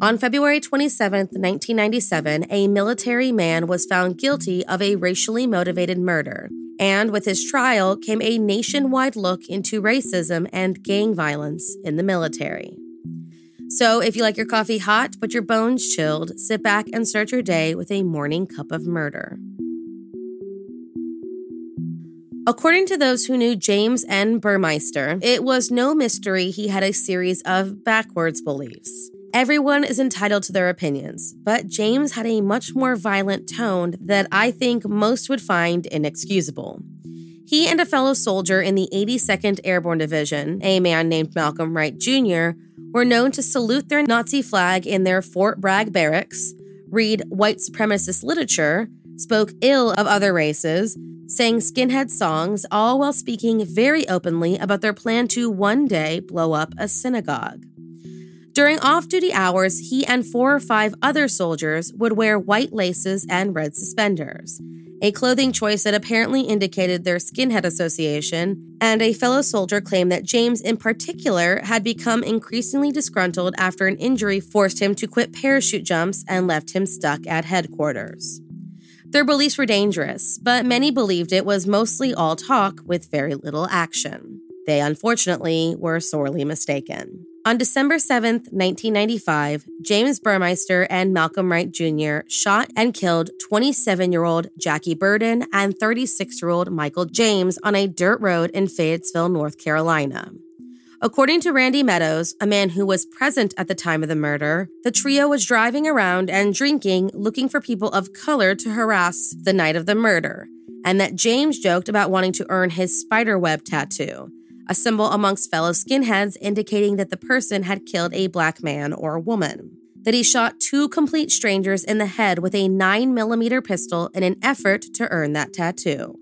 On February 27, 1997, a military man was found guilty of a racially motivated murder, and with his trial came a nationwide look into racism and gang violence in the military. So if you like your coffee hot but your bones chilled, sit back and start your day with a morning cup of murder. According to those who knew James N. Burmeister, it was no mystery he had a series of backwards beliefs. Everyone is entitled to their opinions, but James had a much more violent tone that I think most would find inexcusable. He and a fellow soldier in the 82nd Airborne Division, a man named Malcolm Wright Jr., were known to salute their Nazi flag in their Fort Bragg barracks, read white supremacist literature, spoke ill of other races, sang skinhead songs, all while speaking very openly about their plan to one day blow up a synagogue. During off-duty hours, he and 4 or 5 other soldiers would wear white laces and red suspenders, a clothing choice that apparently indicated their skinhead association, and a fellow soldier claimed that James in particular had become increasingly disgruntled after an injury forced him to quit parachute jumps and left him stuck at headquarters. Their beliefs were dangerous, but many believed it was mostly all talk with very little action. They, unfortunately, were sorely mistaken. On December 7, 1995, James Burmeister and Malcolm Wright Jr. shot and killed 27-year-old Jackie Burden and 36-year-old Michael James on a dirt road in Fayetteville, North Carolina. According to Randy Meadows, a man who was present at the time of the murder, the trio was driving around and drinking, looking for people of color to harass the night of the murder, and that James joked about wanting to earn his spiderweb tattoo, a symbol amongst fellow skinheads indicating that the person had killed a black man or woman, that he shot 2 complete strangers in the head with a 9mm pistol in an effort to earn that tattoo.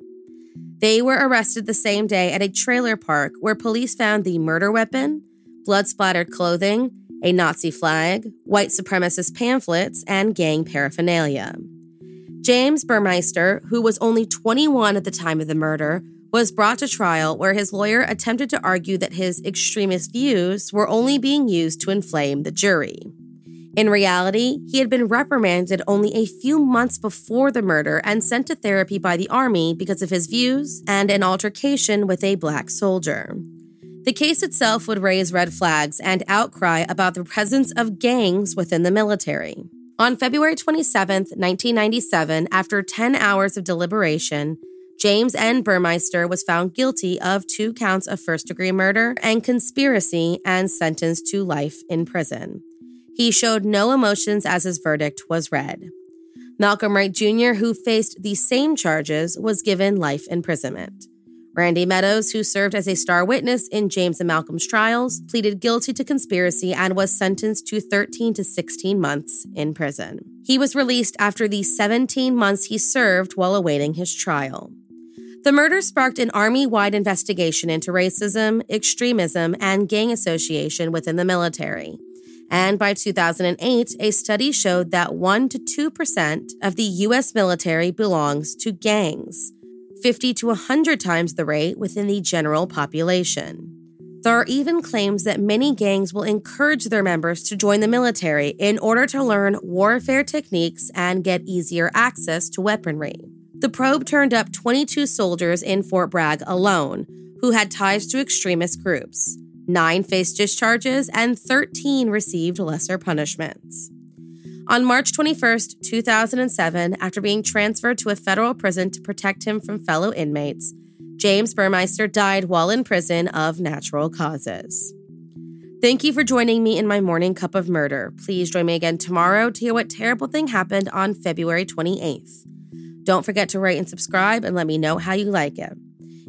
They were arrested the same day at a trailer park where police found the murder weapon, blood-splattered clothing, a Nazi flag, white supremacist pamphlets, and gang paraphernalia. James Burmeister, who was only 21 at the time of the murder, was brought to trial where his lawyer attempted to argue that his extremist views were only being used to inflame the jury. In reality, he had been reprimanded only a few months before the murder and sent to therapy by the Army because of his views and an altercation with a black soldier. The case itself would raise red flags and outcry about the presence of gangs within the military. On February 27, 1997, after 10 hours of deliberation, James N. Burmeister was found guilty of 2 counts of first-degree murder and conspiracy and sentenced to life in prison. He showed no emotions as his verdict was read. Malcolm Wright Jr., who faced the same charges, was given life imprisonment. Randy Meadows, who served as a star witness in James and Malcolm's trials, pleaded guilty to conspiracy and was sentenced to 13 to 16 months in prison. He was released after the 17 months he served while awaiting his trial. The murder sparked an Army-wide investigation into racism, extremism, and gang association within the military, And by 2008, a study showed that 1% to 2% of the U.S. military belongs to gangs, 50 to 100 times the rate within the general population. There are even claims that many gangs will encourage their members to join the military in order to learn warfare techniques and get easier access to weaponry. The probe turned up 22 soldiers in Fort Bragg alone who had ties to extremist groups. 9 faced discharges, and 13 received lesser punishments. On March 21st, 2007, after being transferred to a federal prison to protect him from fellow inmates, James Burmeister died while in prison of natural causes. Thank you for joining me in my morning cup of murder. Please join me again tomorrow to hear what terrible thing happened on February 28th. Don't forget to rate and subscribe and let me know how you like it.